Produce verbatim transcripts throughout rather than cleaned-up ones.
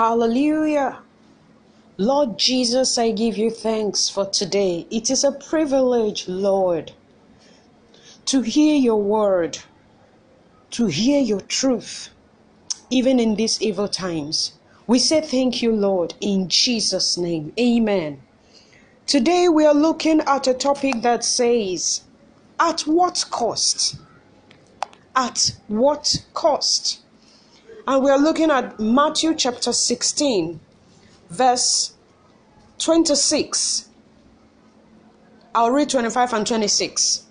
Hallelujah. Lord Jesus, I give you thanks for today. It is a privilege, Lord, to hear your word, to hear your truth, even in these evil times. We say thank you, Lord, in Jesus' name. Amen. Today we are looking at a topic that says, at what cost? At what cost? And we are looking at Matthew chapter sixteen, verse twenty-six. I'll read twenty-five and twenty-six.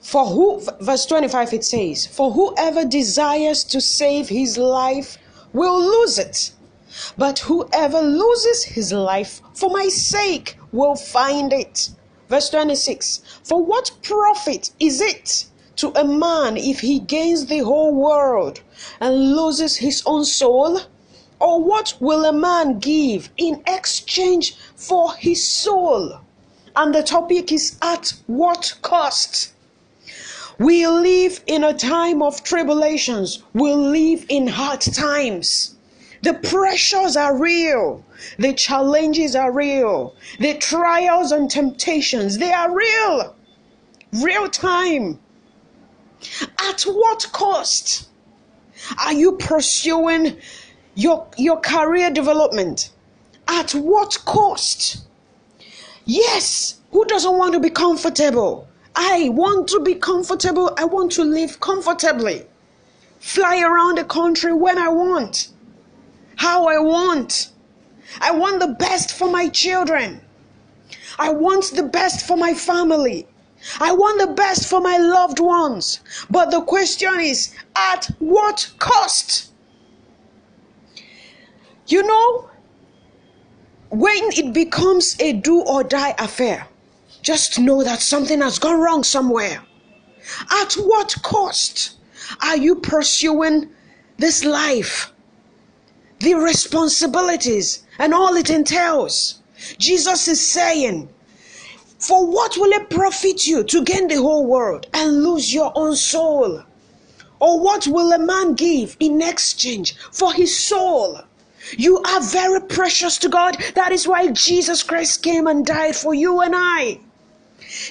For who, verse twenty-five, it says, for whoever desires to save his life will lose it, but whoever loses his life for my sake will find it. Verse twenty-six, for what profit is it to a man if he gains the whole world and loses his own soul? Or what will a man give in exchange for his soul? And the topic is, at what cost? We live in a time of tribulations. We live in hard times. The pressures are real. The challenges are real. The trials and temptations, they are real. Real time. At what cost are you pursuing your, your career development? At what cost? Yes, who doesn't want to be comfortable? I want to be comfortable. I want to live comfortably. Fly around the country when I want. How I want. I want the best for my children. I want the best for my family. I want the best for my loved ones. But the question is, at what cost? You know, when it becomes a do or die affair, just know that something has gone wrong somewhere. At what cost are you pursuing this life? The responsibilities and all it entails. Jesus is saying, for what will it profit you to gain the whole world and lose your own soul? Or what will a man give in exchange for his soul? You are very precious to God. That is why Jesus Christ came and died for you and I.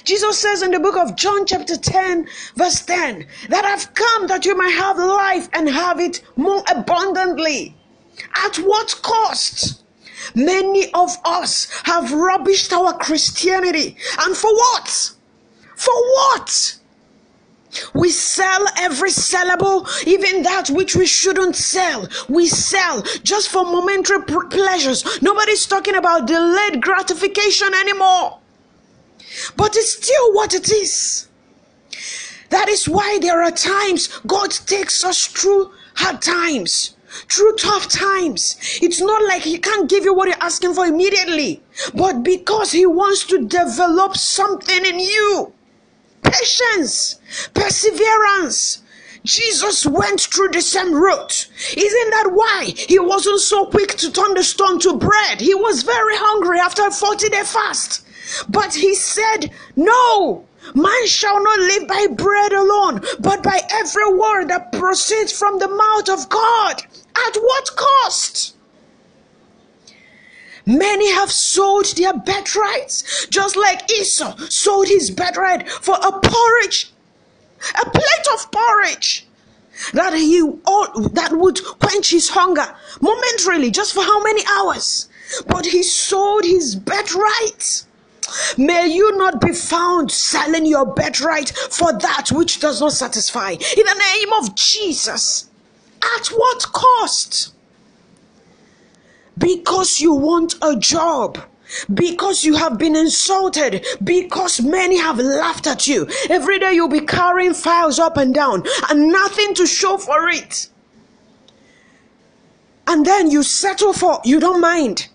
Jesus says in the book of John chapter ten, verse ten, that I've come that you might have life and have it more abundantly. At what cost? Many of us have rubbished our Christianity. And for what? For what? We sell every sellable, even that which we shouldn't sell. We sell just for momentary pleasures. Nobody's talking about delayed gratification anymore. But it's still what it is. That is why there are times God takes us through hard times. Through tough times. It's not like he can't give you what you're asking for immediately, but because he wants to develop something in you. Patience, perseverance. Jesus went through the same route. Isn't that why he wasn't so quick to turn the stone to bread? He was very hungry after a forty-day fast, but he said, no, man shall not live by bread alone, but by every word that proceeds from the mouth of God. At what cost? Many have sold their birthrights, just like Esau sold his birthright for a porridge, a plate of porridge that he all, that would quench his hunger momentarily, just for how many hours? But he sold his birthright. May you not be found selling your birthright for that which does not satisfy. In the name of Jesus. At what cost? Because you want a job, because you have been insulted, because many have laughed at you. Every day you'll be carrying files up and down and nothing to show for it. And then you settle for, you don't mind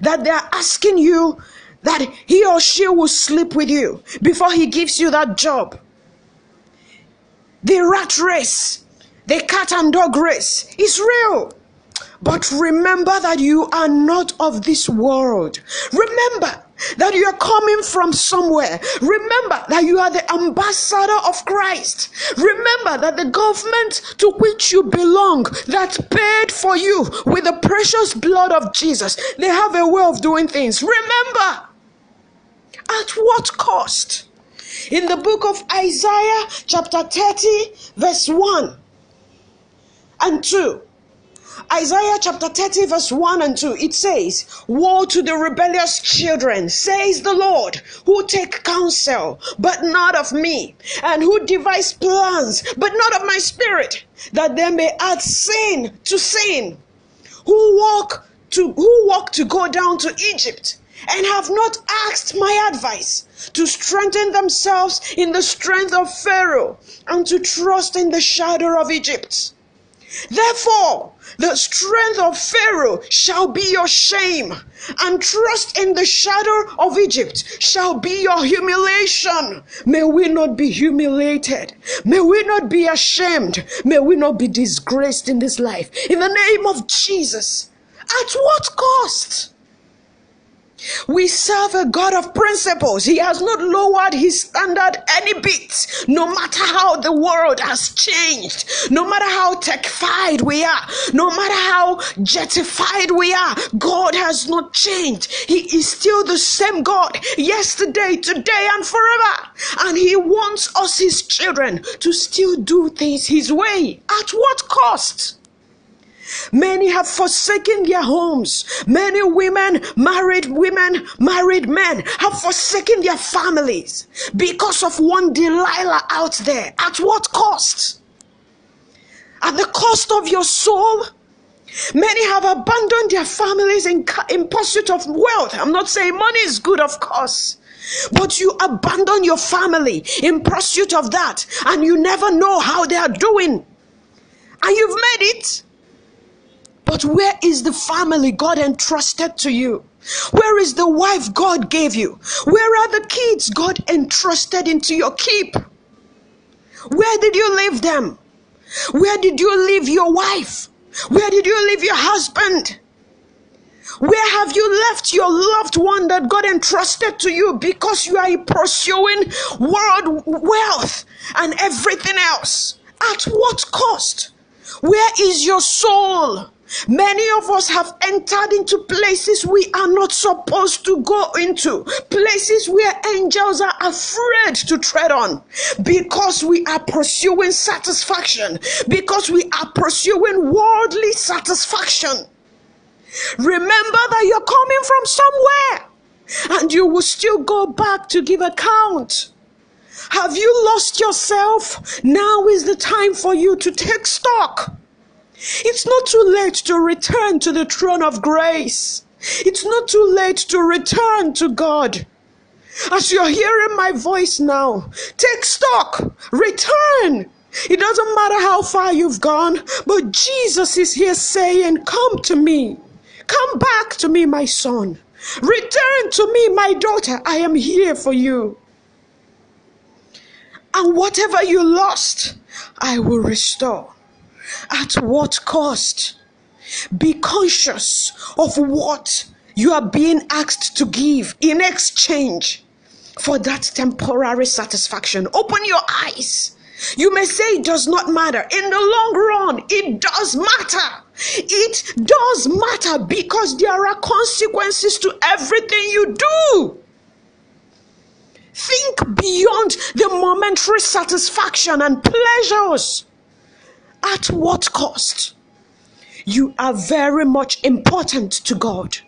that they're asking you that he or she will sleep with you before he gives you that job. The rat race, the cat and dog race is real. But remember that you are not of this world. Remember that you are coming from somewhere. Remember that you are the ambassador of Christ. Remember that the government to which you belong, that paid for you with the precious blood of Jesus, they have a way of doing things. Remember at what cost. In the book of Isaiah chapter thirty verse one and two, Isaiah chapter thirty verse one and two, it says, "Woe to the rebellious children, says the Lord, who take counsel, but not of me, and who devise plans, but not of my spirit, that they may add sin to sin, who walk to, who walk to go down to Egypt, and have not asked my advice, to strengthen themselves in the strength of Pharaoh, and to trust in the shadow of Egypt. Therefore, the strength of Pharaoh shall be your shame, and trust in the shadow of Egypt shall be your humiliation." May we not be humiliated. May we not be ashamed. May we not be disgraced in this life. In the name of Jesus. At what cost? We serve a God of principles. He has not lowered his standard any bit. No matter how the world has changed, no matter how techified we are, no matter how jetified we are, God has not changed. He is still the same God yesterday, today, and forever. And he wants us, his children, to still do things his way. At what cost? Many have forsaken their homes. Many women, married women, married men, have forsaken their families because of one Delilah out there. At what cost? At the cost of your soul? Many have abandoned their families in, in pursuit of wealth. I'm not saying money is good, of course. But you abandon your family in pursuit of that, and you never know how they are doing. And you've made it. But where is the family God entrusted to you? Where is the wife God gave you? Where are the kids God entrusted into your keep? Where did you leave them? Where did you leave your wife? Where did you leave your husband? Where have you left your loved one that God entrusted to you because you are pursuing world wealth and everything else? At what cost? Where is your soul? Many of us have entered into places we are not supposed to go into, places where angels are afraid to tread on, because we are pursuing satisfaction, because we are pursuing worldly satisfaction. Remember that you're coming from somewhere, and you will still go back to give account. Have you lost yourself? Now is the time for you to take stock. It's not too late to return to the throne of grace. It's not too late to return to God. As you're hearing my voice now, take stock, return. It doesn't matter how far you've gone, but Jesus is here saying, "Come to me. Come back to me, my son. Return to me, my daughter. I am here for you. And whatever you lost, I will restore." At what cost? Be conscious of what you are being asked to give in exchange for that temporary satisfaction. Open your eyes. You may say it does not matter. In the long run, it does matter. It does matter, because there are consequences to everything you do. Think beyond the momentary satisfaction and pleasures. At what cost? You are very much important to God.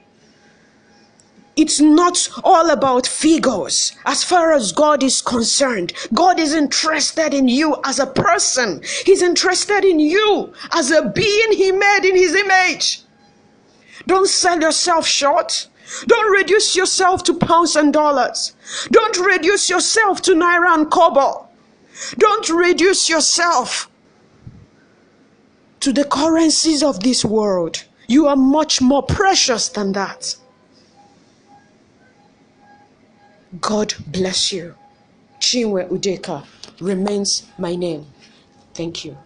It's not all about figures as far as God is concerned. God is interested in you as a person. He's interested in you as a being he made in his image. Don't sell yourself short. Don't reduce yourself to pounds and dollars. Don't reduce yourself to naira and kobo. Don't reduce yourself to the currencies of this world. You are much more precious than that. God bless you. Chinwe Udeka remains my name. Thank you.